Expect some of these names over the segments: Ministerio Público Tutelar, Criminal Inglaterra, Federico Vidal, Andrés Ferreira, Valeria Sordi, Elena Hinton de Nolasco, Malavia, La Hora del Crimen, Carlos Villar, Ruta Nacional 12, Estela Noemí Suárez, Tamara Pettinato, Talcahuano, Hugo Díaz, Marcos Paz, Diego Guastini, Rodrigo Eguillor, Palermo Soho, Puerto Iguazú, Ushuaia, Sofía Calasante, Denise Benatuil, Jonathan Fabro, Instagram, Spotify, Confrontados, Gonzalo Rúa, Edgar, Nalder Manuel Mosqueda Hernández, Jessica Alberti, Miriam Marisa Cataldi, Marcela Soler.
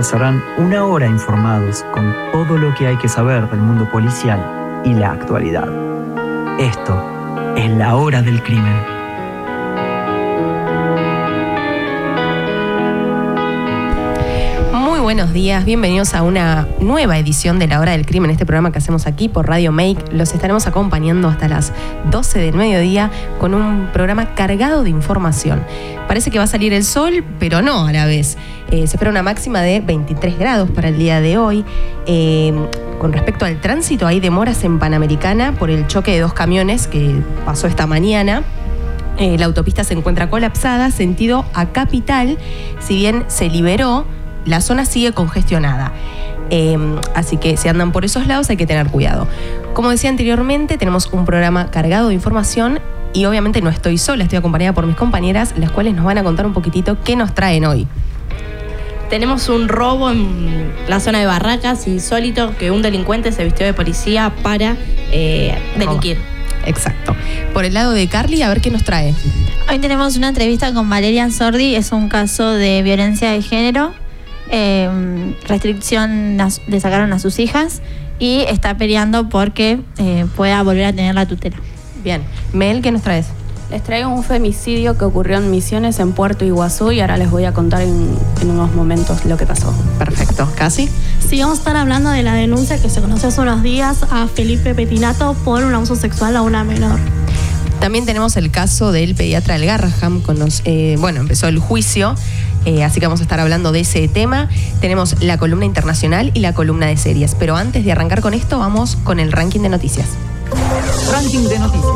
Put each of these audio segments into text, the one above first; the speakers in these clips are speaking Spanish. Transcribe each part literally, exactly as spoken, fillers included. pasarán una hora informados con todo lo que hay que saber del mundo policial y la actualidad. Esto es La Hora del Crimen. Buenos días, bienvenidos a una nueva edición de La Hora del Crimen, este programa que hacemos aquí por Radio Make. Los estaremos acompañando hasta las doce del mediodía con un programa cargado de información. Parece que va a salir el sol, pero no a la vez. Eh, se espera una máxima de veintitrés grados para el día de hoy. Eh, con respecto al tránsito, hay demoras en Panamericana por el choque de dos camiones que pasó esta mañana. Eh, la autopista se encuentra colapsada, sentido a Capital, si bien se liberó, la zona sigue congestionada, eh, así que si andan por esos lados hay que tener cuidado. Como decía anteriormente, tenemos un programa cargado de información y obviamente no estoy sola, estoy acompañada por mis compañeras, las cuales nos van a contar un poquitito qué nos traen hoy. Tenemos un robo en la zona de Barracas, insólito, que un delincuente se vistió de policía para eh, delinquir. Oh, exacto. Por el lado de Carly, a ver qué nos trae. Hoy tenemos una entrevista con Valeria Sordi, es un caso de violencia de género. Eh, restricción le sacaron a sus hijas y está peleando porque eh, pueda volver a tener la tutela. Bien. Mel, ¿qué nos traes? Les traigo un femicidio que ocurrió en Misiones, en Puerto Iguazú, y ahora les voy a contar en, en unos momentos lo que pasó. Perfecto. ¿Casi? Sí, vamos a estar hablando de la denuncia que se conoció hace unos días a Felipe Petinato por un abuso sexual a una menor. También tenemos el caso del pediatra del Garrahan. Con los, eh, bueno, empezó el juicio, eh, así que vamos a estar hablando de ese tema. Tenemos la columna internacional y la columna de series. Pero antes de arrancar con esto, vamos con el ranking de noticias. Ranking de noticias.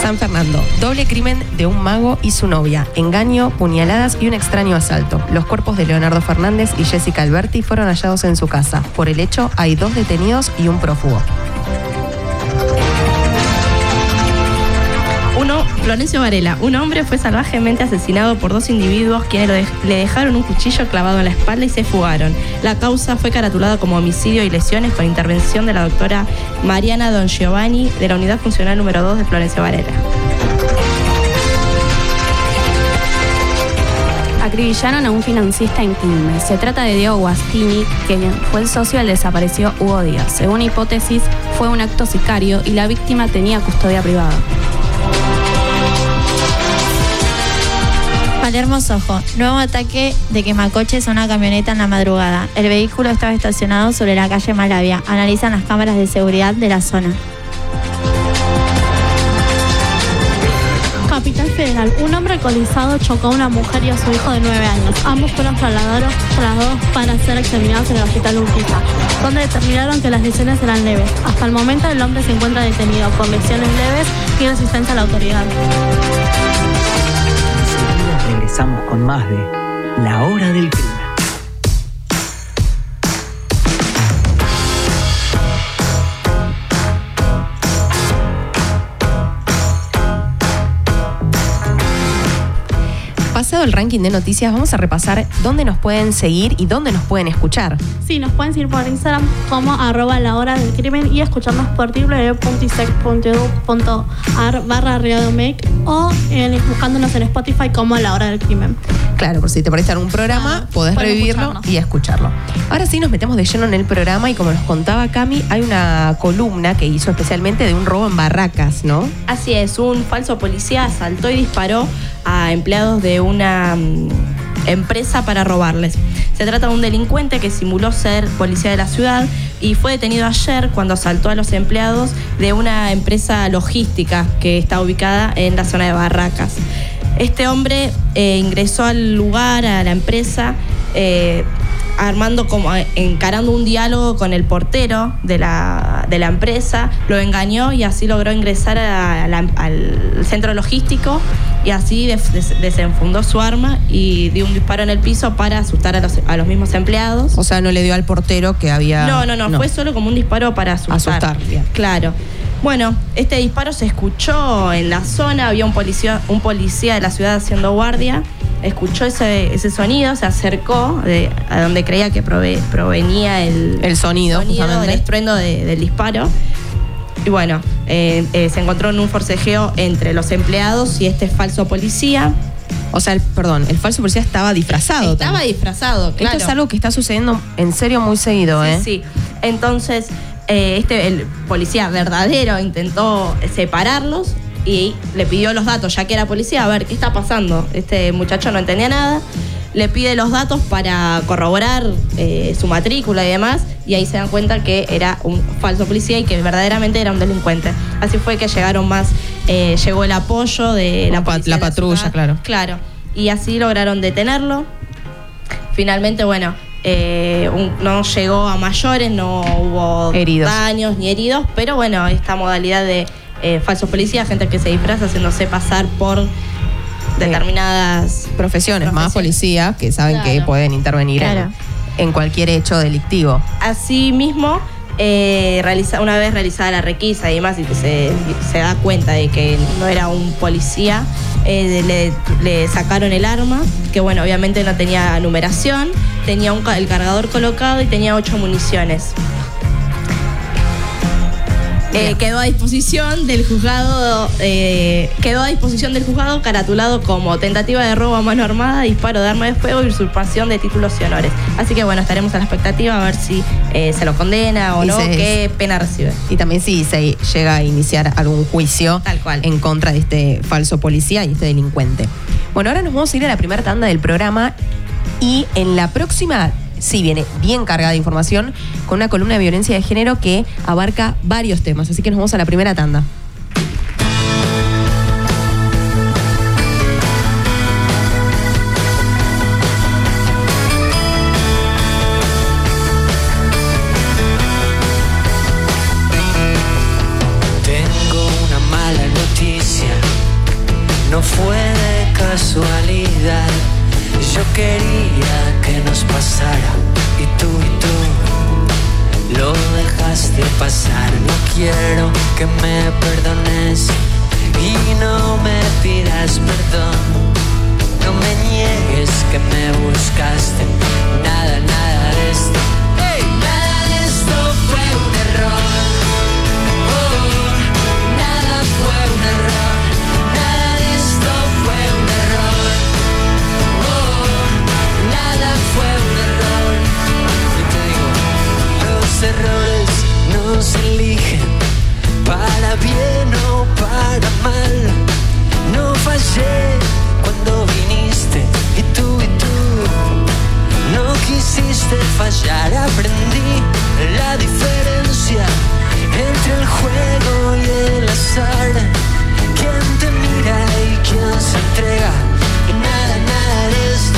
San Fernando, doble crimen de un mago y su novia, engaño, puñaladas y un extraño asalto. Los cuerpos de Leonardo Fernández y Jessica Alberti fueron hallados en su casa. Por el hecho, hay dos detenidos y un prófugo. Uno, Florencio Varela. Un hombre fue salvajemente asesinado por dos individuos quienes de- le dejaron un cuchillo clavado en la espalda y se fugaron. La causa fue caratulada como homicidio y lesiones con intervención de la doctora Mariana Don Giovanni de la Unidad Funcional número dos de Florencio Varela. Acribillaron a un financista en Quilmes. Se trata de Diego Guastini, quien fue el socio del desaparecido Hugo Díaz. Según hipótesis, fue un acto sicario y la víctima tenía custodia privada. Palermo Soho, nuevo ataque de quemacoches a una camioneta en la madrugada. El vehículo estaba estacionado sobre la calle Malavia. Analizan las cámaras de seguridad de la zona. Capital Federal, un hombre alcoholizado chocó a una mujer y a su hijo de nueve años. Ambos fueron trasladados, trasladados para ser examinados en el hospital Uquiza, donde determinaron que las lesiones eran leves. Hasta el momento el hombre se encuentra detenido con lesiones leves y resistencia a la autoridad. Regresamos con más de La Hora del Crimen. Pasado el ranking de noticias, vamos a repasar dónde nos pueden seguir y dónde nos pueden escuchar. Sí, nos pueden seguir por Instagram como arroba La Hora del Crimen y escucharnos por doble u doble u doble u punto isec punto e d u punto a r barra radio make o eh, buscándonos en Spotify como La Hora del Crimen. Claro, por si te parece algún programa, ah, podés revivirlo escucharnos y escucharlo. Ahora sí, nos metemos de lleno en el programa y como nos contaba Cami, hay una columna que hizo especialmente de un robo en Barracas, ¿no? Así es, un falso policía asaltó y disparó a empleados de una um, empresa para robarles. Se trata de un delincuente que simuló ser policía de la ciudad y fue detenido ayer cuando asaltó a los empleados de una empresa logística que está ubicada en la zona de Barracas. Este hombre eh, ingresó al lugar, a la empresa, eh, armando como, encarando un diálogo con el portero de la, de la empresa, lo engañó y así logró ingresar a la, al centro logístico y así des, des, desenfundó su arma y dio un disparo en el piso para asustar a los, a los mismos empleados. O sea, no le dio al portero que había... No, no, no, no. Fue solo como un disparo para asustar. Asustar, bien. Claro. Bueno, este disparo se escuchó en la zona, había un policía, un policía de la ciudad haciendo guardia, escuchó ese, ese sonido, se acercó de, a donde creía que prove, provenía el, el sonido, el sonido, justamente, el estruendo de, del disparo. Y bueno, eh, eh, se encontró en un forcejeo entre los empleados y este falso policía. O sea, el, perdón, el falso policía estaba disfrazado. Estaba también. disfrazado, claro. Esto es algo que está sucediendo en serio muy seguido, sí, ¿eh? Sí, sí. Entonces, eh, este, el policía verdadero intentó separarlos y le pidió los datos, ya que era policía, a ver qué está pasando. Este muchacho no entendía nada. Le pide los datos para corroborar eh, su matrícula y demás, y ahí se dan cuenta que era un falso policía y que verdaderamente era un delincuente. Así fue que llegaron más, eh, llegó el apoyo de la, pat- la patrulla, la claro. Claro, y así lograron detenerlo. Finalmente, bueno, eh, un, no llegó a mayores, no hubo heridos. daños ni heridos, pero bueno, esta modalidad de eh, falsos policías, gente que se disfraza haciéndose pasar por determinadas profesiones, profesiones, más policías que saben claro. que pueden intervenir claro. en, en cualquier hecho delictivo. Asimismo, eh, realiza, una vez realizada la requisa y demás, y se, se da cuenta de que no era un policía, eh, le, le sacaron el arma, que bueno, obviamente no tenía numeración, tenía un, el cargador colocado y tenía ocho municiones. Eh, quedó a disposición del juzgado, eh, quedó a disposición del juzgado caratulado como tentativa de robo a mano armada, disparo de arma de fuego y usurpación de títulos y honores. Así que bueno, estaremos a la expectativa a ver si eh, se lo condena o y no, se, qué pena recibe. Y también si se llega a iniciar algún juicio tal cual en contra de este falso policía y este delincuente. Bueno, ahora nos vamos a ir a la primera tanda del programa y en la próxima... Sí, viene bien cargada de información con una columna de violencia de género que abarca varios temas. Así que nos vamos a la primera tanda. Tengo una mala noticia, no fue de casualidad. Yo quería que nos pasara y tú y tú lo dejaste pasar. No quiero que me perdones y no me pidas perdón. No me niegues que me buscaste. Nada, nada de esto, hey. Nada de esto fue un error. Oh, nada fue un error. Fue un error. Yo te digo, los errores no se eligen para bien o para mal. No fallé cuando viniste y tú y tú no quisiste fallar. Aprendí la diferencia entre el juego y el azar. Quien te mira y quien se entrega. Y nada, nada de esto.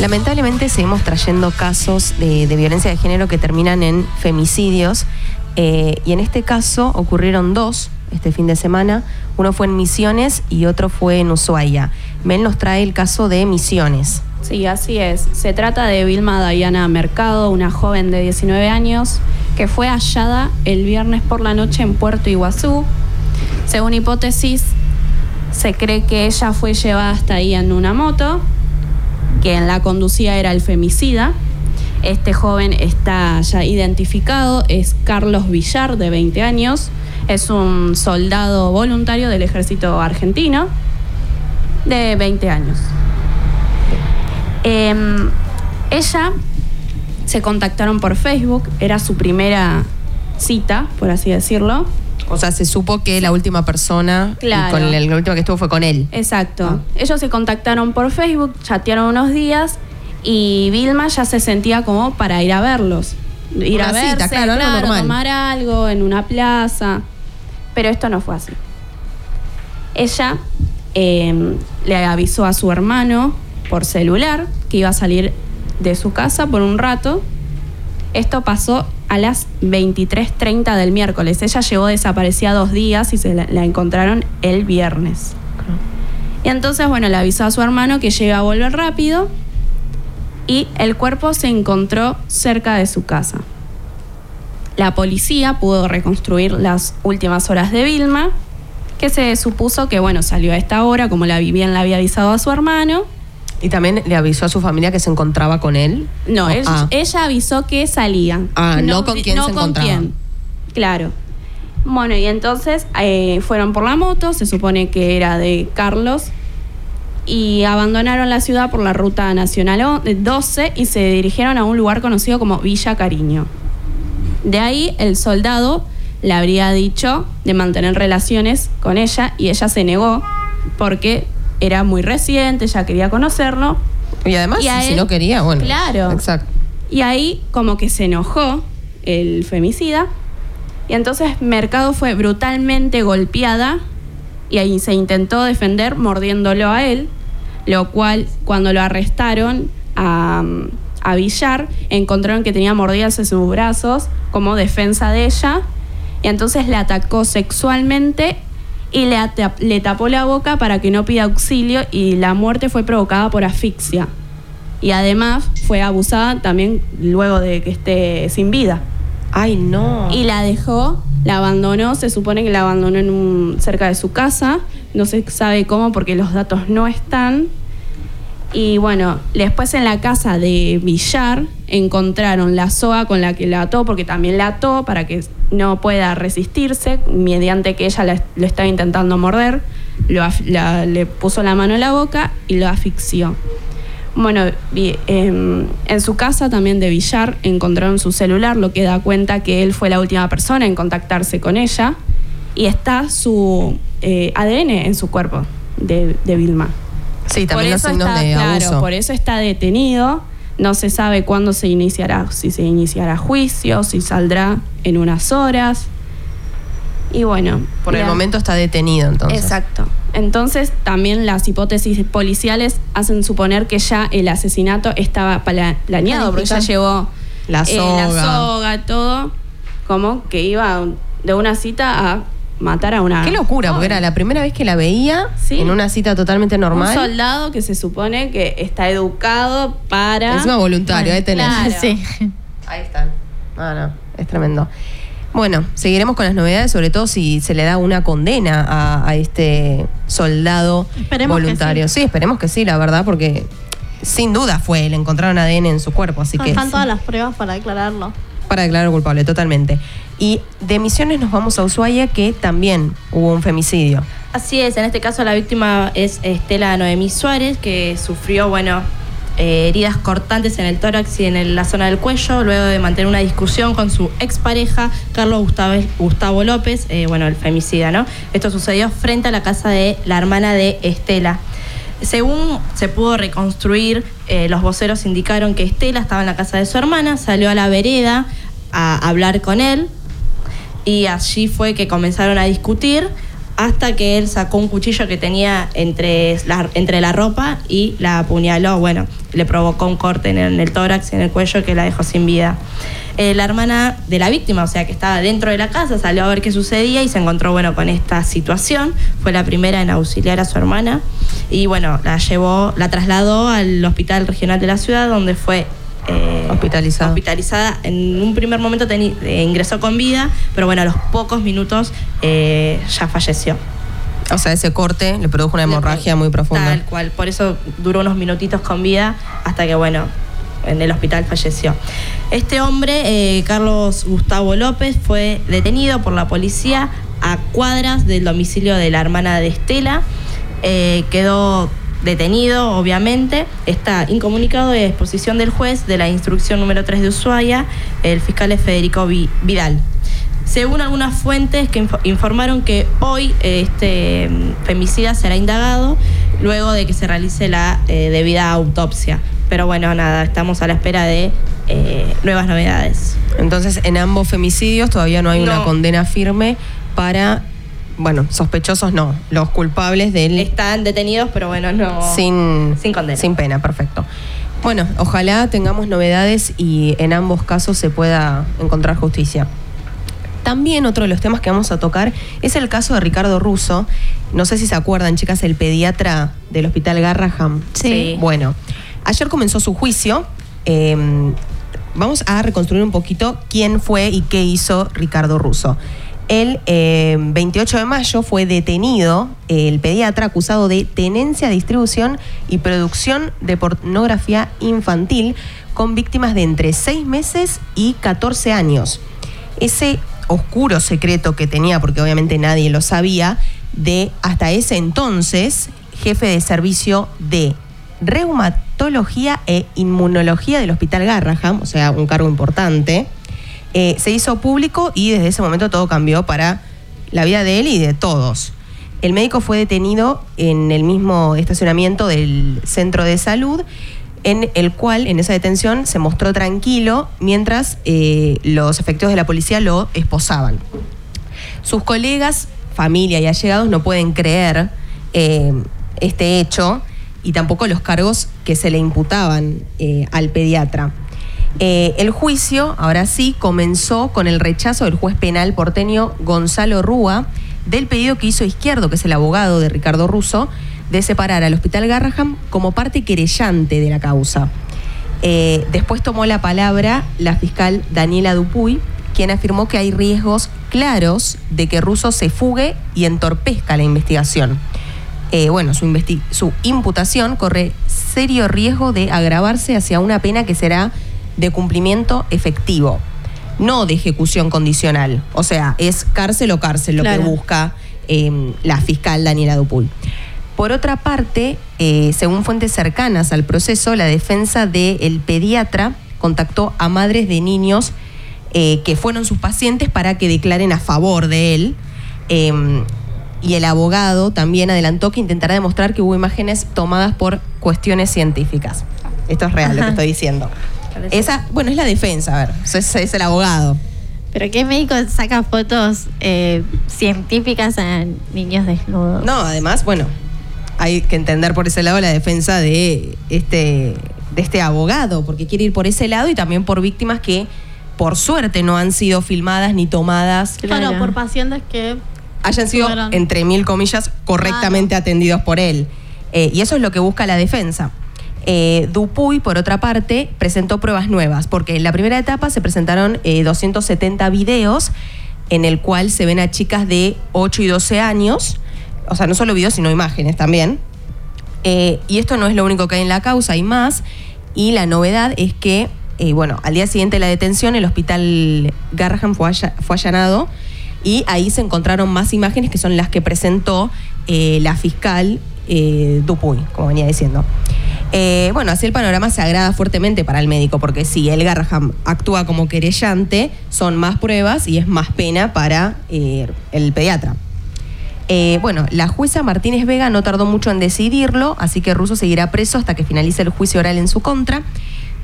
Lamentablemente seguimos trayendo casos de, de violencia de género que terminan en femicidios eh, y en este caso ocurrieron dos este fin de semana. Uno fue en Misiones y otro fue en Ushuaia. Mel nos trae el caso de Misiones. Sí, así es. Se trata de Vilma Dayana Mercado, una joven de diecinueve años que fue hallada el viernes por la noche en Puerto Iguazú. Según hipótesis, se cree que ella fue llevada hasta ahí en una moto. Quien la conducía era el femicida. Este joven está ya identificado, es Carlos Villar, de veinte años. Es un soldado voluntario del ejército argentino, de veinte años. Eh, ella, se contactaron por Facebook, era su primera cita, por así decirlo. O sea, se supo que la última persona, claro, con el, la última que estuvo fue con él. Exacto. Ah. Ellos se contactaron por Facebook, chatearon unos días y Vilma ya se sentía como para ir a verlos. Ir una a verse, cita, claro, claro, algo tomar algo en una plaza. Pero esto no fue así. Ella eh, le avisó a su hermano por celular que iba a salir de su casa por un rato. Esto pasó a las veintitrés treinta del miércoles. Ella llevó desaparecida dos días y se la, la encontraron el viernes. Okay. Y entonces, bueno, le avisó a su hermano que llega a volver rápido y el cuerpo se encontró cerca de su casa. La policía pudo reconstruir las últimas horas de Vilma, que se supuso que, bueno, salió a esta hora, como la bien le había avisado a su hermano. ¿Y también le avisó a su familia que se encontraba con él? No, oh, él, ah. ella avisó que salía. Ah, no, no con quién no se con encontraba. Quién. Claro. Bueno, y entonces eh, fueron por la moto, se supone que era de Carlos, y abandonaron la ciudad por la ruta nacional doce y se dirigieron a un lugar conocido como Villa Cariño. De ahí, el soldado le habría dicho de mantener relaciones con ella y ella se negó porque era muy reciente, ya quería conocerlo. Y además, y si él, no quería, bueno. Claro. Exacto. Y ahí como que se enojó el femicida. Y entonces Mercado fue brutalmente golpeada y ahí se intentó defender mordiéndolo a él, lo cual cuando lo arrestaron a, a Villar, encontraron que tenía mordidas en sus brazos como defensa de ella. Y entonces le atacó sexualmente y le, atap- le tapó la boca para que no pida auxilio y la muerte fue provocada por asfixia. Y además fue abusada también luego de que esté sin vida. ¡Ay, no! Y la dejó, la abandonó, se supone que la abandonó en un, cerca de su casa. No se sabe cómo porque los datos no están. Y bueno, después en la casa de Villar encontraron la soga con la que la ató, porque también la ató para que no pueda resistirse, mediante que ella la, lo estaba intentando morder, lo, la, le puso la mano en la boca y lo asfixió. Bueno, eh, en su casa también de Villar encontraron su celular, lo que da cuenta que él fue la última persona en contactarse con ella, y está su eh, A D N en su cuerpo de, de Vilma. Sí, también los signos está, de abuso. Claro, por eso está detenido. No se sabe cuándo se iniciará, si se iniciará juicio, si saldrá en unas horas. Y bueno. Por ya. El momento está detenido, entonces. Exacto. Entonces, también las hipótesis policiales hacen suponer que ya el asesinato estaba pla- planeado, porque ya llevó la soga. Eh, la soga, todo, como que iba de una cita a matar a una... Qué locura, joven. Porque era la primera vez que la veía, ¿sí?, en una cita totalmente normal. Un soldado que se supone que está educado para... Es un voluntario, ahí tenés. Claro. Sí. Ahí están. Ah, no, es tremendo. Bueno, seguiremos con las novedades, sobre todo si se le da una condena a, a este soldado esperemos voluntario. Sí. sí, esperemos que sí, la verdad, porque sin duda fue, le encontraron A D N en su cuerpo, así no, que... Están todas las pruebas para declararlo. Para declarar culpable, totalmente. Y de Misiones nos vamos a Ushuaia, que también hubo un femicidio. Así es, en este caso la víctima es Estela Noemí Suárez, que sufrió, bueno, eh, heridas cortantes en el tórax y en el, la zona del cuello, luego de mantener una discusión con su expareja, Carlos Gustavo, Gustavo López, eh, bueno, el femicida, ¿no? Esto sucedió frente a la casa de la hermana de Estela. Según se pudo reconstruir, eh, los voceros indicaron que Estela estaba en la casa de su hermana, salió a la vereda a hablar con él y allí fue que comenzaron a discutir hasta que él sacó un cuchillo que tenía entre la, entre la ropa y la apuñaló. Bueno, le provocó un corte en el, en el tórax, en el cuello, que la dejó sin vida. eh, la hermana de la víctima, o sea, que estaba dentro de la casa, salió a ver qué sucedía y se encontró, bueno, con esta situación. Fue la primera en auxiliar a su hermana y, bueno, la llevó, la trasladó al Hospital Regional de la Ciudad, donde fue Eh, hospitalizada. hospitalizada. En un primer momento teni- eh, ingresó con vida, pero bueno, a los pocos minutos eh, ya falleció. O sea, ese corte le produjo una hemorragia muy profunda. Tal cual, por eso duró unos minutitos con vida hasta que, bueno, en el hospital falleció. Este hombre, eh, Carlos Gustavo López, fue detenido por la policía a cuadras del domicilio de la hermana de Estela. Eh, quedó detenido, obviamente, está incomunicado de disposición del juez de la instrucción número tres de Ushuaia, el fiscal es Federico Vidal. Según algunas fuentes que inf- informaron que hoy este femicida será indagado luego de que se realice la eh, debida autopsia. Pero bueno, nada, estamos a la espera de eh, nuevas novedades. Entonces, en ambos femicidios todavía no hay no. una condena firme para... Bueno, sospechosos no, los culpables del... Están detenidos, pero bueno, no... Sin, sin condena. Sin pena, perfecto. Bueno, ojalá tengamos novedades y en ambos casos se pueda encontrar justicia. También otro de los temas que vamos a tocar es el caso de Ricardo Russo. No sé si se acuerdan, chicas, el pediatra del Hospital Garrahan. Sí. Bueno, ayer comenzó su juicio. Eh, vamos a reconstruir un poquito quién fue y qué hizo Ricardo Russo. El eh, veintiocho de mayo fue detenido eh, el pediatra acusado de tenencia, distribución y producción de pornografía infantil con víctimas de entre seis meses y catorce años. Ese oscuro secreto que tenía, porque obviamente nadie lo sabía, de hasta ese entonces jefe de servicio de reumatología e inmunología del Hospital Garrahan, o sea, un cargo importante. Eh, se hizo público y desde ese momento todo cambió para la vida de él y de todos. El médico fue detenido en el mismo estacionamiento del centro de salud, en el cual, en esa detención, se mostró tranquilo mientras eh, los efectivos de la policía lo esposaban. Sus colegas, familia y allegados no pueden creer eh, este hecho y tampoco los cargos que se le imputaban eh, al pediatra. Eh, el juicio, ahora sí, comenzó con el rechazo del juez penal porteño Gonzalo Rúa del pedido que hizo Izquierdo, que es el abogado de Ricardo Russo, de separar al Hospital Garrahan como parte querellante de la causa. Eh, después tomó la palabra la fiscal Daniela Dupuy, quien afirmó que hay riesgos claros de que Russo se fugue y entorpezca la investigación. Eh, bueno, su, investi- su imputación corre serio riesgo de agravarse hacia una pena que será de cumplimiento efectivo, no de ejecución condicional. O sea, es cárcel o cárcel lo claro. que busca eh, la fiscal Daniela Dupuy. Por otra parte, eh, según fuentes cercanas al proceso, la defensa del pediatra contactó a madres de niños eh, que fueron sus pacientes para que declaren a favor de él. Eh, y el abogado también adelantó que intentará demostrar que hubo imágenes tomadas por cuestiones científicas. Esto es real, Ajá. lo que estoy diciendo. Esa, bueno, es la defensa, a ver, es, es el abogado. ¿Pero qué médico saca fotos eh, científicas a niños desnudos? No, además, bueno, hay que entender por ese lado la defensa de este, de este abogado, porque quiere ir por ese lado y también por víctimas que, por suerte, no han sido filmadas ni tomadas. Claro, claro, por pacientes que hayan sido, fueron, entre mil comillas, correctamente ah, no. atendidos por él. Eh, y eso es lo que busca la defensa. Eh, Dupuy, por otra parte, presentó pruebas nuevas, porque en la primera etapa se presentaron eh, doscientos setenta videos en el cual se ven a chicas de ocho y doce años, o sea, no solo videos sino imágenes también, eh, y esto no es lo único que hay en la causa, hay más, y la novedad es que eh, bueno, al día siguiente de la detención el Hospital Garrahan fue, all- fue allanado y ahí se encontraron más imágenes que son las que presentó eh, la fiscal eh, Dupuy, como venía diciendo. Eh, bueno, así el panorama se agrada fuertemente para el médico, porque si el Garrahan actúa como querellante, son más pruebas y es más pena para eh, el pediatra. Eh, bueno, la jueza Martínez Vega no tardó mucho en decidirlo, así que Russo seguirá preso hasta que finalice el juicio oral en su contra.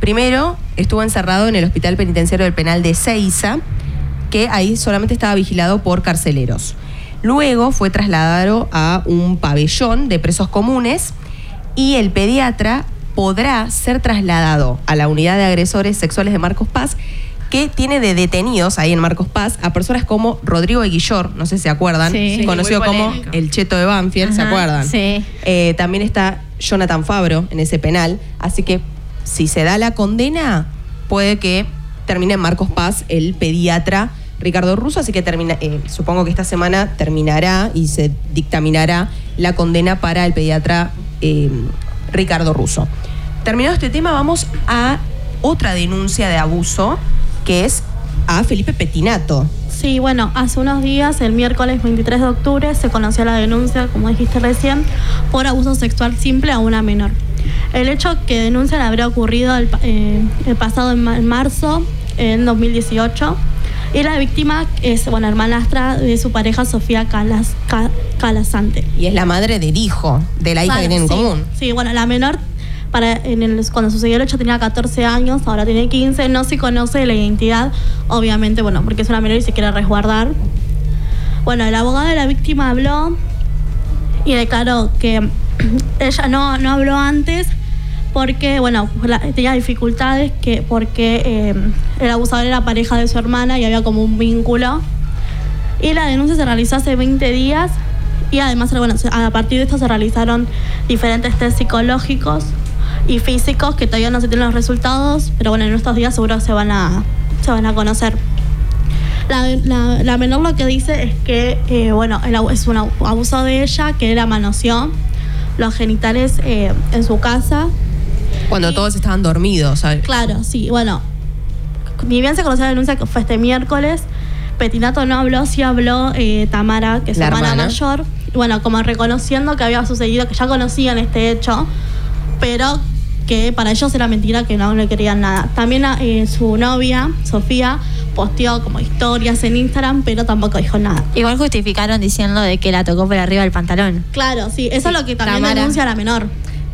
Primero, estuvo encerrado en el Hospital Penitenciario del Penal de Ezeiza, que ahí solamente estaba vigilado por carceleros. Luego fue trasladado a un pabellón de presos comunes, y el pediatra podrá ser trasladado a la unidad de agresores sexuales de Marcos Paz, que tiene de detenidos ahí en Marcos Paz a personas como Rodrigo Eguillor, no sé si se acuerdan, sí, conocido como el Cheto de Banfield, ajá, ¿se acuerdan? Sí. Eh, también está Jonathan Fabro en ese penal, así que si se da la condena, puede que termine en Marcos Paz el pediatra Ricardo Russo, así que termina, eh, supongo que esta semana terminará y se dictaminará la condena para el pediatra eh, Ricardo Russo. Terminado este tema, vamos a otra denuncia de abuso, que es a Felipe Petinato. Sí, bueno, hace unos días, el miércoles veintitrés de octubre, se conoció la denuncia, como dijiste recién, por abuso sexual simple a una menor. El hecho que denuncian habría ocurrido el, eh, el pasado en marzo, en dos mil dieciocho, y la víctima es, bueno, hermanastra de su pareja Sofía Calas, Cal, Calasante. Y es la madre del hijo, de la hija, claro, que tienen, sí, en común. Sí, bueno, la menor... Para, en el, cuando sucedió el hecho tenía catorce años, ahora tiene quince, no se conoce la identidad, obviamente, bueno, porque es una menor y se quiere resguardar. Bueno, el abogado de la víctima habló y declaró que ella no, no habló antes porque, bueno, la, tenía dificultades que, porque eh, el abusador era pareja de su hermana y había como un vínculo. Y la denuncia se realizó hace veinte días y además, bueno, a partir de esto se realizaron diferentes test psicológicos y físicos que todavía no se tienen los resultados, pero bueno, en estos días seguro se van a, se van a conocer. La, la, la menor lo que dice es que, eh, bueno, el, es un abuso de ella, que la manoseó los genitales eh, en su casa. Cuando y, todos estaban dormidos, ¿sabes? Claro, sí, bueno. Ni bien se conoció la denuncia, que fue este miércoles, Petinato no habló, sí habló eh, Tamara, que es su hermana, hermana mayor. Bueno, como reconociendo que había sucedido, que ya conocían este hecho, pero que para ellos era mentira, que no le querían nada. También eh, su novia, Sofía, posteó como historias en Instagram, pero tampoco dijo nada. Igual justificaron diciendo de que la tocó por arriba del pantalón. Claro, sí, eso sí, es lo que también Tamara, denuncia a la menor.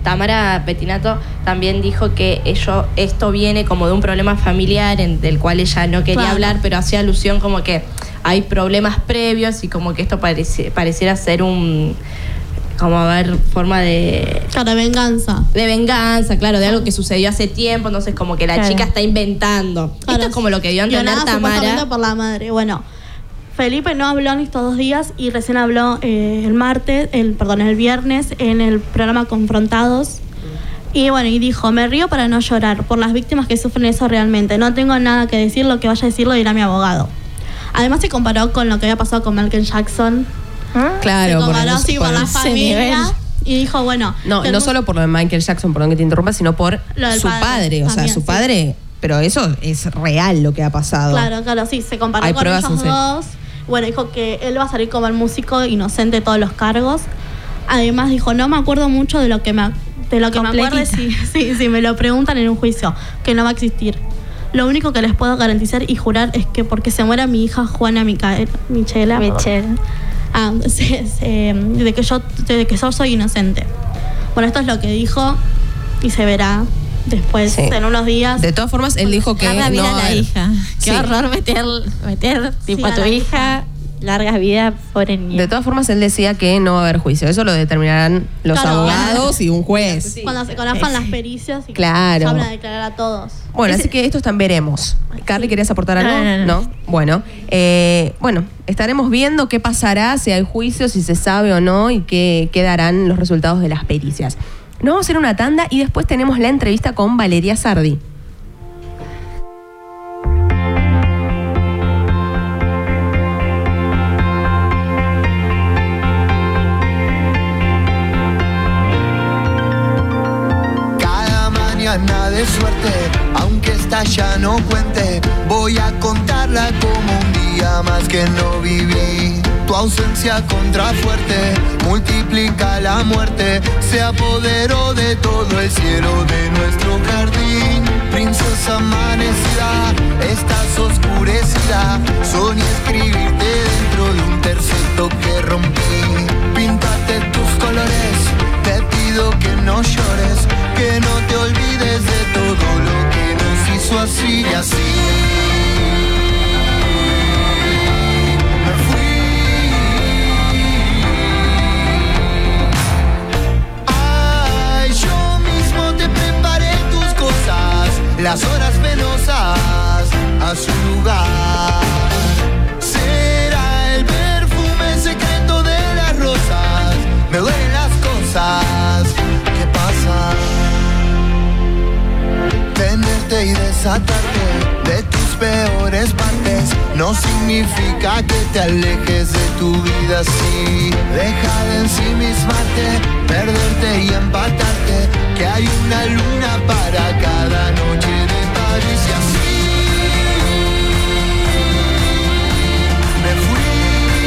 Tamara Pettinato también dijo que ello, esto viene como de un problema familiar en, del cual ella no quería, claro, hablar, pero hacía alusión como que hay problemas previos y como que esto pareci- pareciera ser un... como a ver, forma de... Claro, de venganza. De venganza, claro, de algo que sucedió hace tiempo, entonces como que la, claro, chica está inventando. Claro. Esto es como lo que dio a entender Tamara. Por la madre. Bueno, Felipe no habló en estos dos días y recién habló eh, el martes, el perdón, el viernes, en el programa Confrontados. Y bueno, y dijo, me río para no llorar por las víctimas que sufren eso realmente. No tengo nada que decir, lo que vaya a decir lo dirá mi abogado. Además se comparó con lo que había pasado con Michael Jackson. Claro, se comparó así por la familia y dijo, bueno... No, no solo por lo de Michael Jackson, perdón que te interrumpa, sino por su padre, padre o también, sea, su sí. padre, pero eso es real lo que ha pasado. Claro, claro, sí, se comparó Hay con ellos en dos. Bueno, dijo que él va a salir como el músico inocente de todos los cargos. Además dijo, no me acuerdo mucho de lo que me, de lo que me acuerdo, si, si, si me lo preguntan en un juicio, que no va a existir. Lo único que les puedo garantizar y jurar es que porque se muera mi hija Juana Micaela, Michela, Michela. Ah, se, se, de que yo de que yo soy inocente. Bueno, esto es lo que dijo y se verá después, sí, en unos días. De todas formas, él dijo que larga vida no, a la hija. Qué sí. horror meter, meter tipo sí, a, a tu hija, hija largas vidas, pobre niña. De todas formas, él decía que no va a haber juicio. Eso lo determinarán los claro, abogados y un juez. Sí. Cuando se conozcan las pericias y claro. se van a declarar a todos. Bueno, es, así que esto están veremos. Carly, ¿querías aportar algo? No, no, no. ¿No? Bueno, eh, bueno, estaremos viendo qué pasará, si hay juicio, si se sabe o no, y qué, qué darán los resultados de las pericias. Nos vamos a hacer una tanda y después tenemos la entrevista con Valeria Sordi. De suerte, aunque esta ya no cuente, voy a contarla como un día más que no viví. Tu ausencia contrafuerte multiplica la muerte, se apoderó de todo el cielo de nuestro jardín. Princesa amanecida, estás oscurecida, soñé escribirte dentro de un terceto que rompí. Píntate tus colores, te pido que no llores, que no te olvides de todo lo que nos hizo así y así. Me fui. Ay, yo mismo te preparé tus cosas, las horas penosas. no significa que te alejes de tu vida así. Deja de ensimismarte, perderte y empatarte, que hay una luna para cada noche de París. Y así me fui,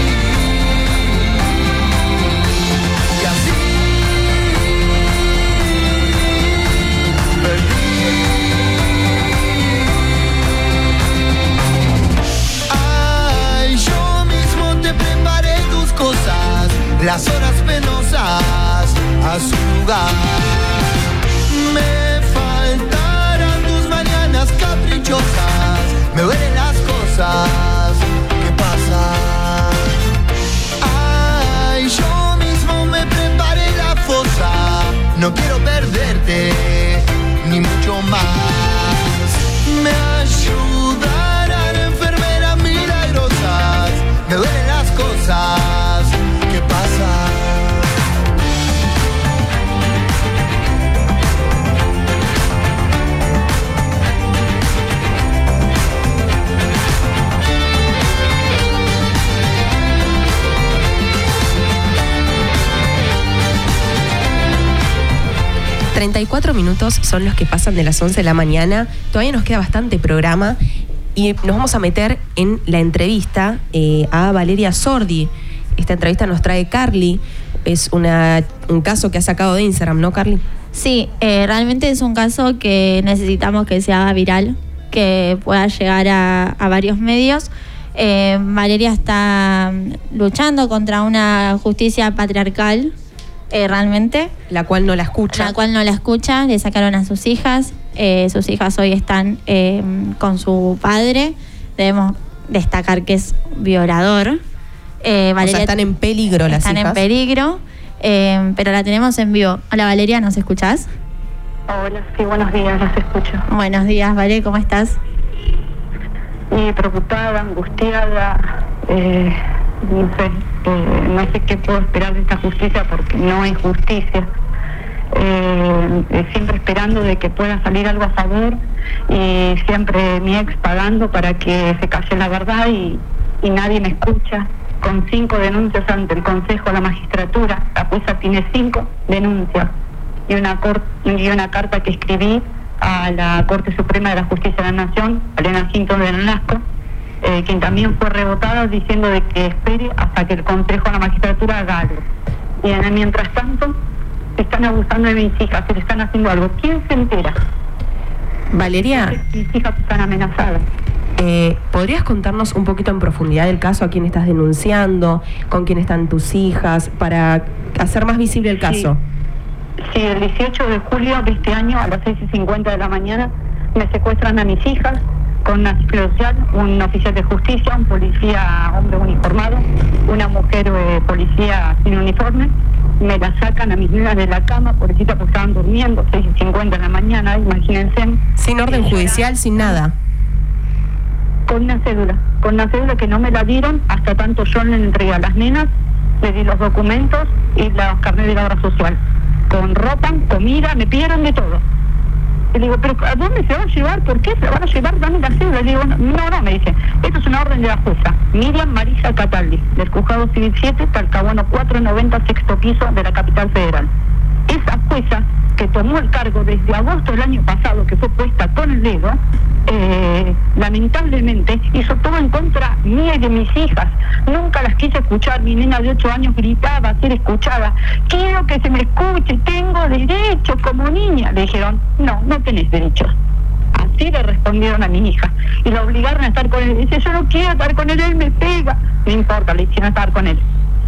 y así perdí. Cosas, las horas penosas a su lugar. Me faltarán tus mañanas caprichosas, me duelen las cosas que pasan. Ay, yo mismo me preparé la fosa, no quiero perderte ni mucho más. Me ayudarán enfermeras milagrosas, me duelen las cosas. treinta y cuatro minutos son los que pasan de las once de la mañana. Todavía nos queda bastante programa y nos vamos a meter en la entrevista eh, a Valeria Sordi. Esta entrevista nos trae Carly. Es una, un caso que ha sacado de Instagram, ¿no, Carly? Sí, eh, realmente es un caso que necesitamos que se haga viral, que pueda llegar a, a varios medios. Eh, Valeria está luchando contra una justicia patriarcal. Eh, realmente. La cual no la escucha. La cual no la escucha, le sacaron a sus hijas, eh, sus hijas hoy están eh, con su padre, debemos destacar que es violador. Eh, Valeria, o sea, están en peligro las hijas. Están en peligro, eh, pero la tenemos en vivo. Hola Valeria, ¿nos escuchás? Hola, sí, buenos días, los escucho. Buenos días, Valeria, ¿cómo estás? Eh, preocupada, angustiada, eh... No sé, eh, no sé qué puedo esperar de esta justicia porque no es justicia. Eh, eh, siempre esperando de que pueda salir algo a favor y siempre mi ex pagando para que se calle la verdad y, y nadie me escucha. Con cinco denuncias ante el Consejo, la magistratura, la jueza tiene cinco denuncias y una, cor- y una carta que escribí a la Corte Suprema de la Justicia de la Nación, Elena Hinton de Nolasco. Eh, quien también fue rebotada diciendo de que espere hasta que el Consejo de la Magistratura haga algo. Y en el mientras tanto, se están abusando de mis hijas, se le están haciendo algo. ¿Quién se entera? Valeria. Mis hijas están amenazadas. Eh, ¿Podrías contarnos un poquito en profundidad el caso, a quién estás denunciando, con quién están tus hijas, para hacer más visible el caso? Sí, sí, el dieciocho de julio de este año, a las seis y cincuenta de la mañana, me secuestran a mis hijas. Con una cifra social, un oficial de justicia, un policía hombre uniformado, una mujer eh, policía sin uniforme, me la sacan a mis niñas de la cama, pobrecita, porque estaban durmiendo, seis y cincuenta de la mañana, imagínense. Sin orden judicial, sin nada. Con una cédula, con una cédula que no me la dieron, hasta tanto yo le entregué a las nenas, les di los documentos y los carnés de la obra social. Con ropa, comida, me pidieron de todo. Le digo, ¿pero a dónde se van a llevar? ¿Por qué se van a llevar? Dame la cédula. Le digo, no, no, me dice, esto es una orden de la jueza Miriam Marisa Cataldi, del Juzgado Civil siete, Talcahuano cuatrocientos noventa, sexto piso de la Capital Federal. Esa jueza que tomó el cargo desde agosto del año pasado, que fue puesta con el dedo, eh, lamentablemente hizo todo en contra mía y de mis hijas. Nunca las quise escuchar, mi nena de ocho años gritaba a ser escuchada. Quiero que se me escuche, tengo derecho como niña. Le dijeron, no, no tenés derecho. Así le respondieron a mi hija y la obligaron a estar con él. Dice, yo no quiero estar con él, él me pega. No importa, le hicieron estar con él.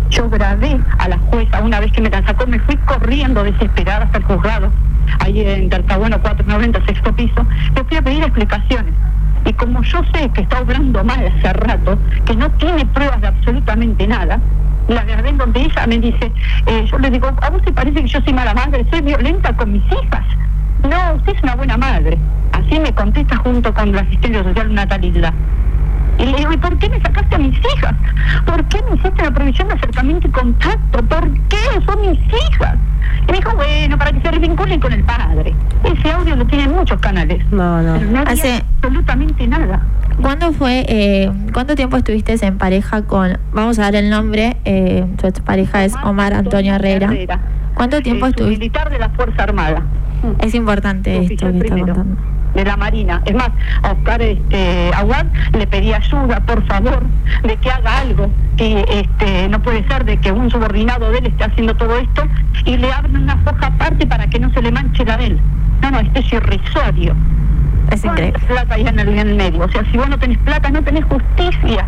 Yo grabé a la jueza, una vez que me la sacó, me fui corriendo desesperada hasta el juzgado, ahí en Talcahuano cuatrocientos noventa, sexto piso, le fui a pedir explicaciones. Y como yo sé que está obrando mal hace rato, que no tiene pruebas de absolutamente nada, la grabé en donde ella me dice, eh, yo le digo, ¿a vos te parece que yo soy mala madre? ¿Soy violenta con mis hijas? No, usted es una buena madre. Así me contesta junto con la asistente social natalidad. Y le digo, ¿y por qué me sacaste a mis hijas? ¿Por qué me hiciste la provisión de acercamiento y contacto? ¿Por qué son mis hijas? Y me dijo, bueno, para que se vinculen con el padre. Ese audio lo tienen muchos canales. No, no. Pero no hace absolutamente nada. ¿Cuándo fue, eh, cuánto tiempo estuviste en pareja con, vamos a dar el nombre, eh, tu expareja es Omar Antonio Herrera? Herrera. ¿Cuánto tiempo eh, estuviste? Militar de la Fuerza Armada. Es importante mm. esto que está contando. De la Marina. Es más, a Oscar este, Aguad le pedí ayuda, por favor, de que haga algo. Que este, no puede ser de que un subordinado de él esté haciendo todo esto y le abran una foja aparte para que no se le manche la de él. No, no, esto es irrisorio. Es increíble. Plata ya en el, en el medio. O sea, si vos no tenés plata, no tenés justicia.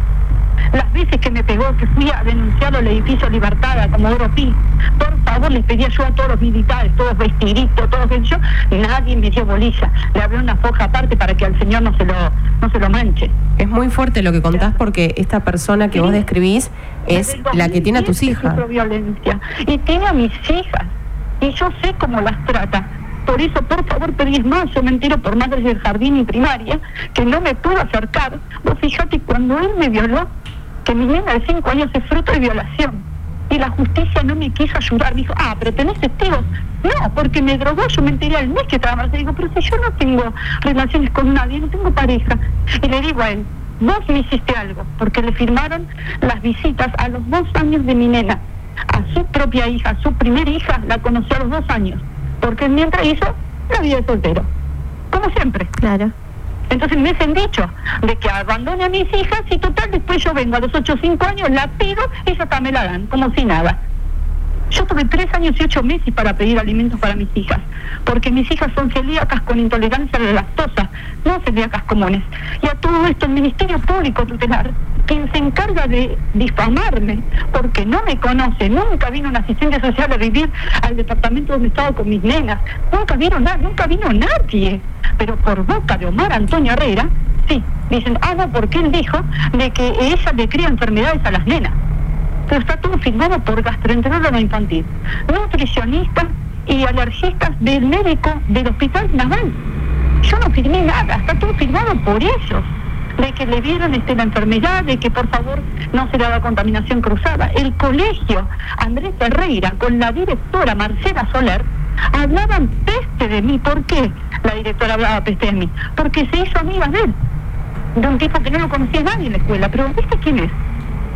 Las veces que me pegó, que fui a denunciar al edificio Libertad, a Comodoro Pi, por favor, les pedí ayuda a todos los militares, todos vestiditos, todos que yo, nadie me dio bolilla. Le abrió una foja aparte para que al señor no se lo, no se lo manche. Es muy fuerte lo que contás porque esta persona que sí. vos describís es la que tiene a tus hijas. Violencia. Y tiene a mis hijas. Y yo sé cómo las trata. Por eso, por favor, pedí más. Yo me entero por madres del jardín y primaria que no me pudo acercar. Vos fíjate, cuando él me violó, que mi nena de cinco años es fruto de violación. Y la justicia no me quiso ayudar. Dijo, ah, pero tenés testigos. No, porque me drogó. Yo me enteré al mes que estaba mal. Le digo, pero si yo no tengo relaciones con nadie, no tengo pareja. Y le digo a él, vos me hiciste algo. Porque le firmaron las visitas a los dos años de mi nena. A su propia hija, a su primera hija, la conoció a los dos años. Porque mientras hizo la vida de soltero, como siempre. Claro. Entonces me han dicho de que abandone a mis hijas y total después yo vengo a los ocho o cinco años, la pido y ellas me la dan, como si nada. Yo tuve tres años y ocho meses para pedir alimentos para mis hijas, porque mis hijas son celíacas con intolerancia a la lactosa, no celíacas comunes. Y a todo esto el Ministerio Público Tutelar, quien se encarga de difamarme, porque no me conoce, nunca vino un asistente social a vivir al departamento donde estaba con mis nenas, nunca vino nada, nunca vino nadie, pero por boca de Omar Antonio Herrera, sí, dicen, ah, no, porque él dijo de que ella le cría enfermedades a las nenas. Pero está todo firmado por gastroenterólogo infantil, nutricionistas y alergistas del médico del hospital naval. Yo no firmé nada, está todo firmado por ellos, de que le vieron este, la enfermedad, de que por favor no se le haga contaminación cruzada. El colegio Andrés Ferreira con la directora Marcela Soler hablaban peste de mí. ¿Por qué la directora hablaba peste de mí? Porque se hizo amiga de él, de un tipo que no lo conocía nadie en la escuela, pero ¿viste quién es?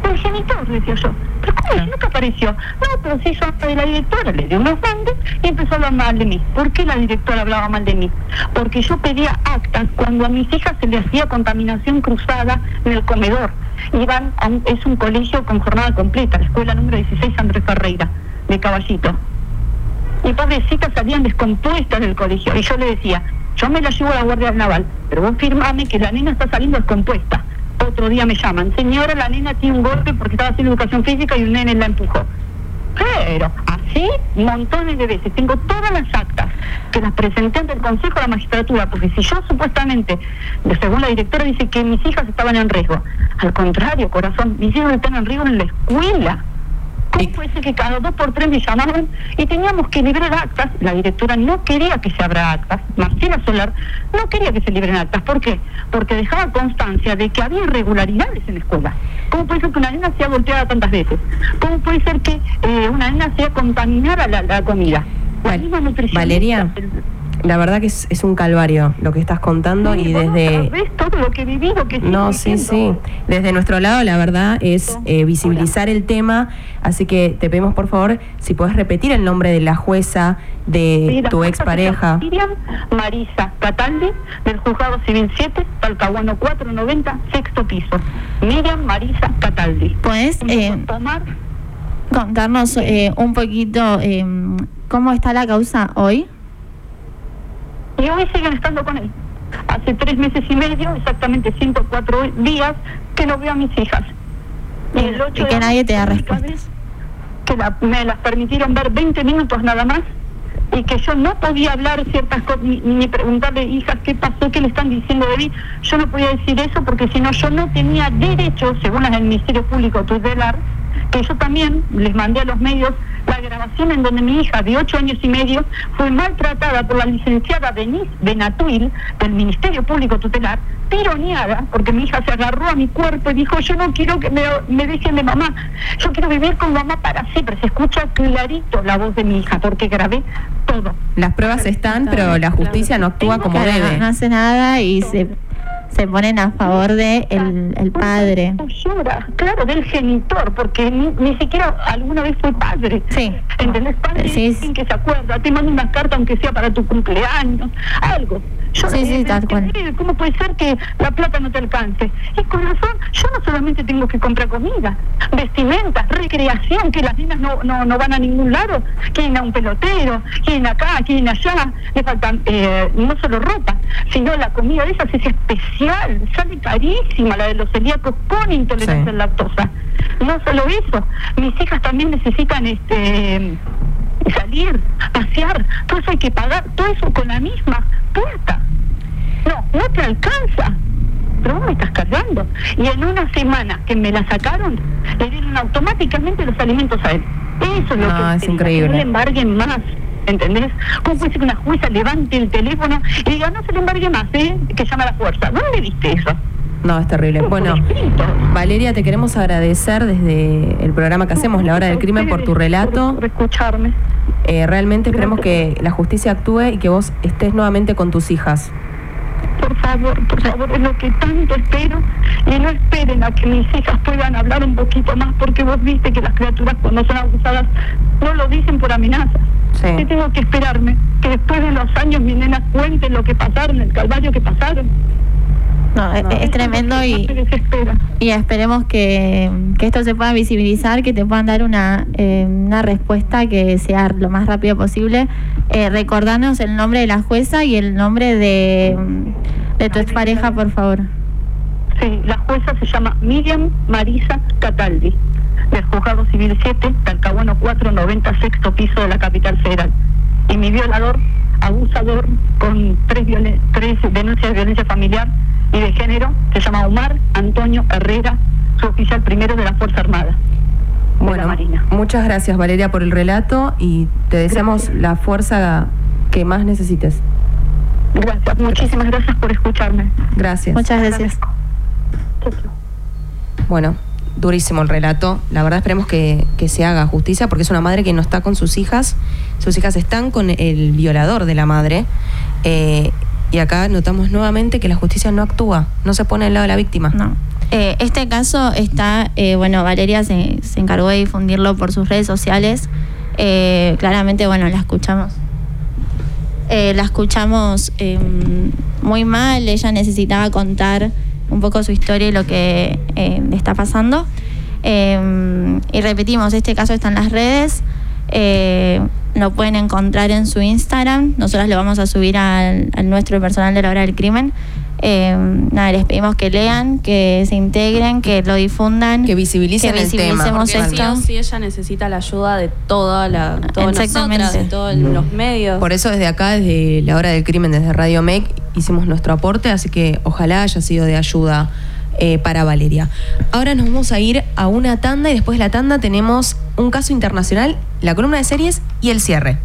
El genitor, decía yo. ¿Pero cómo es? Nunca apareció. No, pero sí, yo hasta de la directora le dio unos bandos y empezó a hablar mal de mí. ¿Por qué la directora hablaba mal de mí? Porque yo pedía actas cuando a mis hijas se les hacía contaminación cruzada en el comedor. Iban a un, es un colegio con jornada completa, la escuela número dieciséis Andrés Ferreira, de Caballito. Y pobrecitas salían descompuestas del colegio. Y yo le decía, yo me la llevo a la Guardia Naval, pero vos firmame que la nena está saliendo descompuesta. Otro día me llaman, señora, la nena tiene un golpe porque estaba haciendo educación física y un nene la empujó. Pero así montones de veces, tengo todas las actas que las presenté ante el Consejo de la Magistratura, porque si yo supuestamente, según la directora, dice que mis hijas estaban en riesgo, al contrario, corazón, mis hijas están en riesgo en la escuela. ¿Cómo puede ser que cada dos por tres me llamaban y teníamos que librar actas? La directora no quería que se abra actas. Marcela Solar no quería que se libren actas. ¿Por qué? Porque dejaba constancia de que había irregularidades en la escuela. ¿Cómo puede ser que una nena sea golpeada tantas veces? ¿Cómo puede ser que eh, una nena sea contaminada la, la comida? La misma nutrición. Valeria, la verdad que es, es un calvario lo que estás contando, sí, y desde ves todo lo que he vivido, que no, sí, sí, desde nuestro lado la verdad es eh, visibilizar Hola. el tema, así que te pedimos por favor si podés repetir el nombre de la jueza de sí, la tu expareja. Miriam Marisa Cataldi, del Juzgado Civil siete, Talcahuano cuatrocientos noventa, sexto piso. Miriam Marisa Cataldi. ¿Puedes eh, tomar? contarnos eh, un poquito eh, cómo está la causa hoy? Y hoy siguen estando con él. Hace tres meses y medio, exactamente ciento cuatro días, que no veo a mis hijas. Y, el ocho ¿Y que nadie te da respuestas? Que la, me las permitieron ver veinte minutos nada más, y que yo no podía hablar ciertas cosas, ni, ni preguntarle, hijas, ¿qué pasó? ¿Qué le están diciendo de mí? Yo no podía decir eso, porque si no, yo no tenía derecho, según el Ministerio Público Tutelar, que yo también les mandé a los medios la grabación en donde mi hija de ocho años y medio fue maltratada por la licenciada Denise Benatuil del Ministerio Público Tutelar, tironeada, porque mi hija se agarró a mi cuerpo y dijo, yo no quiero que me, me dejen de mamá, yo quiero vivir con mamá para siempre. Se escucha clarito la voz de mi hija, porque grabé todo. Las pruebas están, pero la justicia no actúa como debe. No hace nada y se... se ponen a favor de el, el padre. Claro, del genitor, porque ni, ni siquiera alguna vez fue padre. Sí. ¿Entendés? Padre sí, sin que se acuerda, te manda una carta aunque sea para tu cumpleaños, algo. Yo sí, sí, tal cual. ¿Cómo puede ser que la plata no te alcance? Y con razón, yo no solamente tengo que comprar comida, vestimenta, recreación, que las niñas no, no, no van a ningún lado, quieren a un pelotero, quieren acá, quieren allá, le faltan eh, no solo ropa, sino la comida de ellas es especial, sale carísima, la de los celíacos con intolerancia sí. a la lactosa. No solo eso, mis hijas también necesitan este salir, pasear, todo eso hay que pagar, todo eso con la misma puerta. No, no te alcanza. Pero vos me estás cargando. Y en una semana que me la sacaron, le dieron automáticamente los alimentos a él. Eso es lo no, que es increíble. No le embarguen más. ¿Entendés? ¿Cómo puede ser que una jueza levante el teléfono y diga, no se le embargue más, eh, que llama a la fuerza? ¿Dónde viste eso? No, es terrible. Bueno, Valeria, te queremos agradecer desde el programa que hacemos, La Hora del Crimen, por tu relato. Por escucharme. Eh, realmente esperemos que la justicia actúe y que vos estés nuevamente con tus hijas. Por favor, por favor, es lo que tanto espero. Y no esperen a que mis hijas puedan hablar un poquito más, porque vos viste que las criaturas cuando son abusadas no lo dicen por amenazas. Sí. Que tengo que esperarme que después de los años mi nena cuente lo que pasaron, el calvario que pasaron. No, no, es, es tremendo y, y esperemos que, que esto se pueda visibilizar, que te puedan dar una, eh, una respuesta que sea lo más rápido posible. Eh, recordanos el nombre de la jueza y el nombre de, de tu expareja, por favor. Sí, la jueza se llama Miriam Marisa Cataldi, del Juzgado Civil siete, Talcahuano cuatrocientos noventa, sexto piso de la capital federal. Y mi violador, abusador, con tres, violen- tres denuncias de violencia familiar y de género, se llama Omar Antonio Herrera, su oficial primero de la Fuerza Armada. Bueno, Marina, muchas gracias, Valeria, por el relato y te deseamos gracias. La fuerza que más necesites. Gracias, muchísimas gracias por escucharme. Gracias. Muchas gracias. Bueno, durísimo el relato. La verdad esperemos que, que se haga justicia, porque es una madre que no está con sus hijas. Sus hijas están con el violador de la madre. Eh... Y acá notamos nuevamente que la justicia no actúa, no se pone al lado de la víctima. No. Eh, este caso está, eh, bueno, Valeria se, se encargó de difundirlo por sus redes sociales. Eh, claramente, bueno, la escuchamos. Eh, la escuchamos eh, muy mal, ella necesitaba contar un poco su historia y lo que eh, le está pasando. Eh, y repetimos, este caso está en las redes. Eh, lo pueden encontrar en su Instagram. Nosotras lo vamos a subir al, al nuestro personal de La Hora del Crimen. Eh, nada, les pedimos que lean, que se integren, que lo difundan, que visibilicen que el tema. Que visibilicemos esto. Sí, ella necesita la ayuda de toda la, todas nosotras, de todos los medios. Por eso desde acá, desde La Hora del Crimen, desde Radio Make, hicimos nuestro aporte, así que ojalá haya sido de ayuda eh, para Valeria. Ahora nos vamos a ir a una tanda y después de la tanda tenemos un caso internacional, la columna de series y el cierre.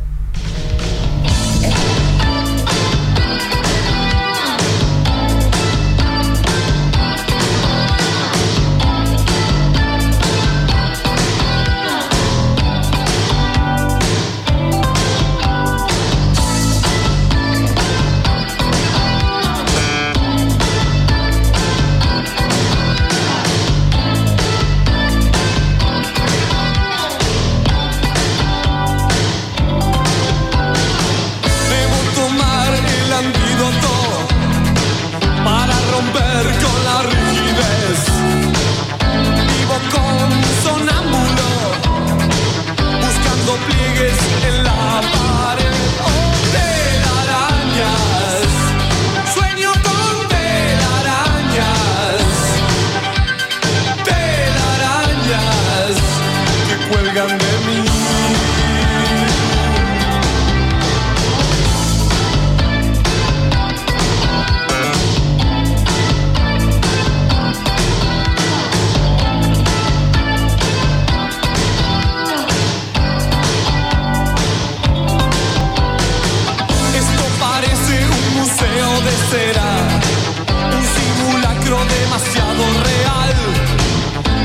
Demasiado real,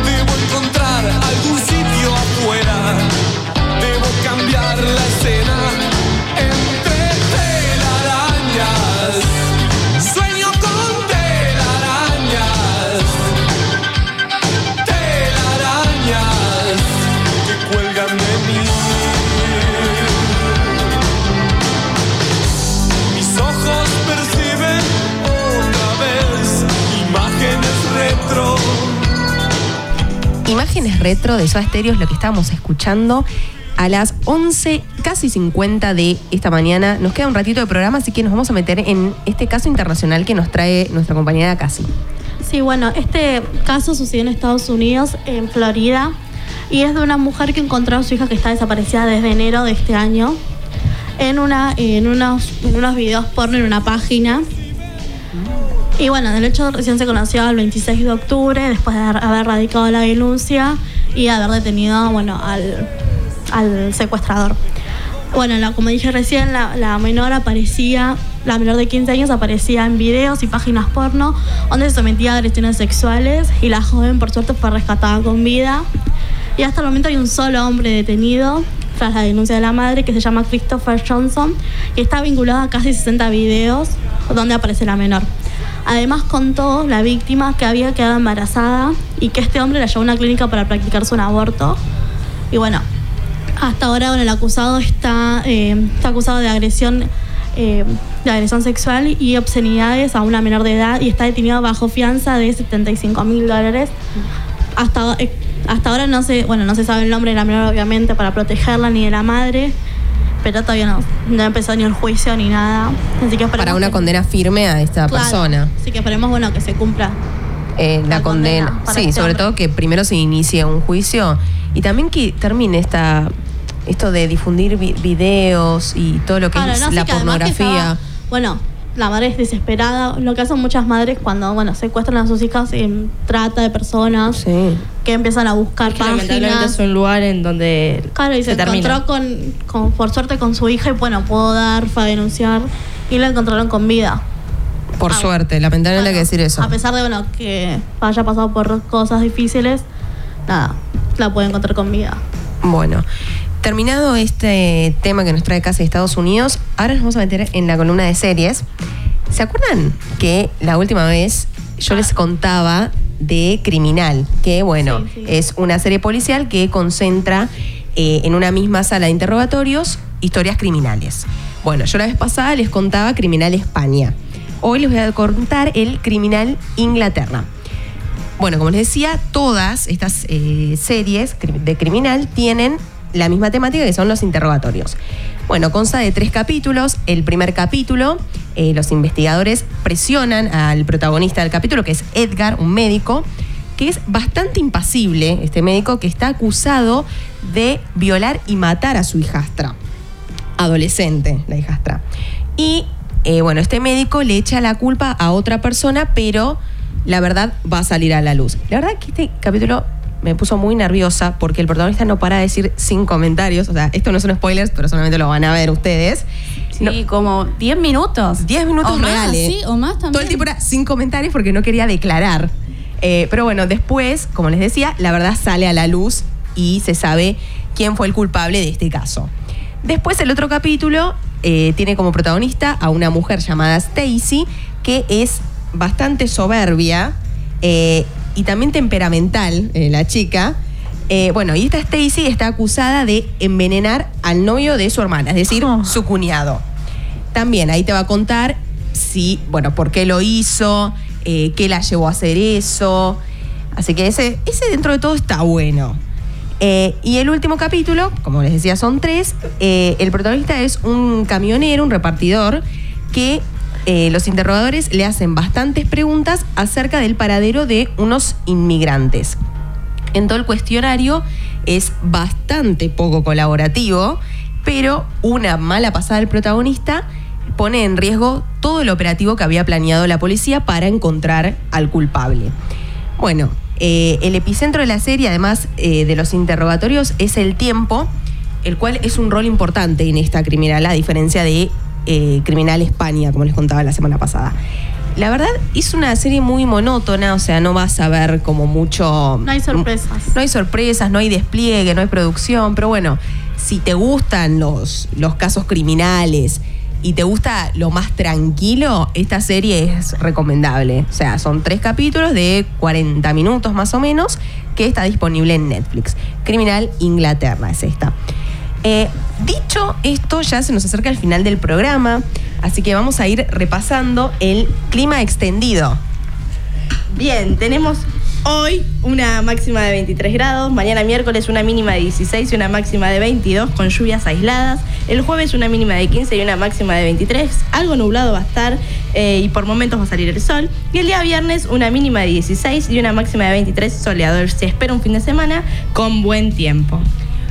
debo encontrar algún sitio afuera. cuelgan de mí. Mis ojos perciben otra vez imágenes retro. Imágenes retro de Soda Stereo es lo que estábamos escuchando a las once, casi cincuenta de esta mañana. Nos queda un ratito de programa, así que nos vamos a meter en este caso internacional que nos trae nuestra compañera Cassie. Sí, bueno, este caso sucedió en Estados Unidos, en Florida, y es de una mujer que encontró a su hija que está desaparecida desde enero de este año en, una, en, unos, en unos videos porno en una página. Y bueno, del hecho recién se conoció el veintiséis de octubre, después de haber radicado la denuncia y haber detenido, bueno, al, al secuestrador. Bueno, la, como dije recién, la, la menor aparecía, la menor de quince años aparecía en videos y páginas porno donde se sometía a agresiones sexuales, y la joven por suerte fue rescatada con vida. Y hasta el momento hay un solo hombre detenido tras la denuncia de la madre, que se llama Christopher Johnson, y está vinculado a casi sesenta videos donde aparece la menor. Además contó la víctima que había quedado embarazada y que este hombre la llevó a una clínica para practicarse un aborto. Y bueno, hasta ahora, bueno, el acusado está, eh, está acusado de agresión, eh, de agresión sexual y obscenidades a una menor de edad, y está detenido bajo fianza de setenta y cinco mil dólares. Hasta, eh, hasta ahora no se, bueno, no se sabe el nombre de la menor, obviamente, para protegerla, ni de la madre, pero todavía no, no empezó ni el juicio ni nada. Así que para una que... condena firme a esta claro, persona. Así que esperemos, bueno, que se cumpla eh, la, la condena. condena sí, sobre todo que primero se inicie un juicio y también que termine esta esto de difundir vi- videos y todo lo que claro, es no, la que pornografía. Estaba, bueno, la madre es desesperada. Lo que hacen muchas madres cuando, bueno, secuestran a sus hijas en trata de personas, sí, que empiezan a buscar es que páginas. Lamentablemente es un lugar en donde claro, y se, se encontró con, con, por suerte, con su hija, y bueno, pudo dar, fue a denunciar y la encontraron con vida. Por ah, suerte, lamentablemente bueno, hay que decir eso. A pesar de, bueno, que haya pasado por cosas difíciles, nada, la puede encontrar con vida. Bueno, terminado este tema que nos trae Casa de Estados Unidos, ahora nos vamos a meter en la columna de series. ¿Se acuerdan que la última vez yo ah. les contaba de Criminal? Que bueno, sí, sí. es una serie policial que concentra eh, en una misma sala de interrogatorios historias criminales. Bueno, yo la vez pasada les contaba Criminal España. Hoy les voy a contar el Criminal Inglaterra. Bueno, como les decía, todas estas eh, series de Criminal tienen la misma temática, que son los interrogatorios. Bueno, consta de tres capítulos. El primer capítulo, eh, los investigadores presionan al protagonista del capítulo, que es Edgar, un médico, que es bastante impasible, este médico, que está acusado de violar y matar a su hijastra. Adolescente, la hijastra. Y, eh, bueno, este médico le echa la culpa a otra persona, pero la verdad va a salir a la luz. La verdad que este capítulo me puso muy nerviosa porque el protagonista no para de decir sin comentarios. O sea, esto no son spoilers, pero solamente lo van a ver ustedes. Sí, no, como diez minutos. diez minutos reales. Sí, o más también. Todo el tiempo era sin comentarios porque no quería declarar. Eh, pero bueno, después, como les decía, la verdad sale a la luz y se sabe quién fue el culpable de este caso. Después, el otro capítulo eh, tiene como protagonista a una mujer llamada Stacy, que es bastante soberbia eh, y también temperamental, eh, la chica. Eh, bueno, y esta Stacy está acusada de envenenar al novio de su hermana, es decir, oh. su cuñado. También ahí te va a contar si, bueno, por qué lo hizo, eh, qué la llevó a hacer eso. Así que ese, ese dentro de todo está bueno. Eh, y el último capítulo, como les decía, son tres. Eh, el protagonista es un camionero, un repartidor, que... Eh, los interrogadores le hacen bastantes preguntas acerca del paradero de unos inmigrantes. En todo el cuestionario es bastante poco colaborativo, pero una mala pasada del protagonista pone en riesgo todo el operativo que había planeado la policía para encontrar al culpable. Bueno, eh, el epicentro de la serie, además eh, de los interrogatorios, es el tiempo, el cual es un rol importante en esta criminal, a diferencia de Eh, Criminal España, como les contaba la semana pasada. La verdad, es una serie muy monótona, o sea, no vas a ver como mucho... No hay sorpresas. No, no hay sorpresas, no hay despliegue, no hay producción, pero bueno, si te gustan los, los casos criminales y te gusta lo más tranquilo, esta serie es recomendable. O sea, son tres capítulos de cuarenta minutos más o menos, que está disponible en Netflix. Criminal Inglaterra es esta. Eh, dicho esto, ya se nos acerca el final del programa, así que vamos a ir repasando el clima extendido. Bien, tenemos hoy una máxima de veintitrés grados, mañana miércoles una mínima de dieciséis y una máxima de veintidós con lluvias aisladas, el jueves una mínima de quince y una máxima de veintitrés, algo nublado va a estar eh, y por momentos va a salir el sol, y el día viernes una mínima de dieciséis y una máxima de veintitrés, soleado. Se espera un fin de semana con buen tiempo.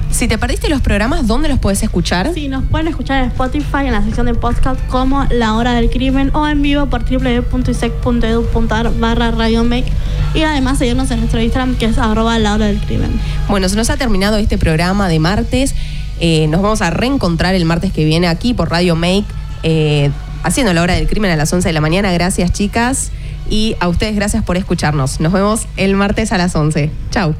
Si te perdiste los programas, ¿dónde los puedes escuchar? Sí, nos pueden escuchar en Spotify, en la sección de podcast como La Hora del Crimen, o en vivo por doble u doble u doble u punto isec punto edu punto ar barra Radio Make, y además seguirnos en nuestro Instagram, que es arroba La Hora del Crimen. Bueno, se nos ha terminado este programa de martes. Eh, nos vamos a reencontrar el martes que viene aquí por Radio Make, eh, haciendo La Hora del Crimen a las once de la mañana. Gracias, chicas. Y a ustedes, gracias por escucharnos. Nos vemos el martes a las once. Chau.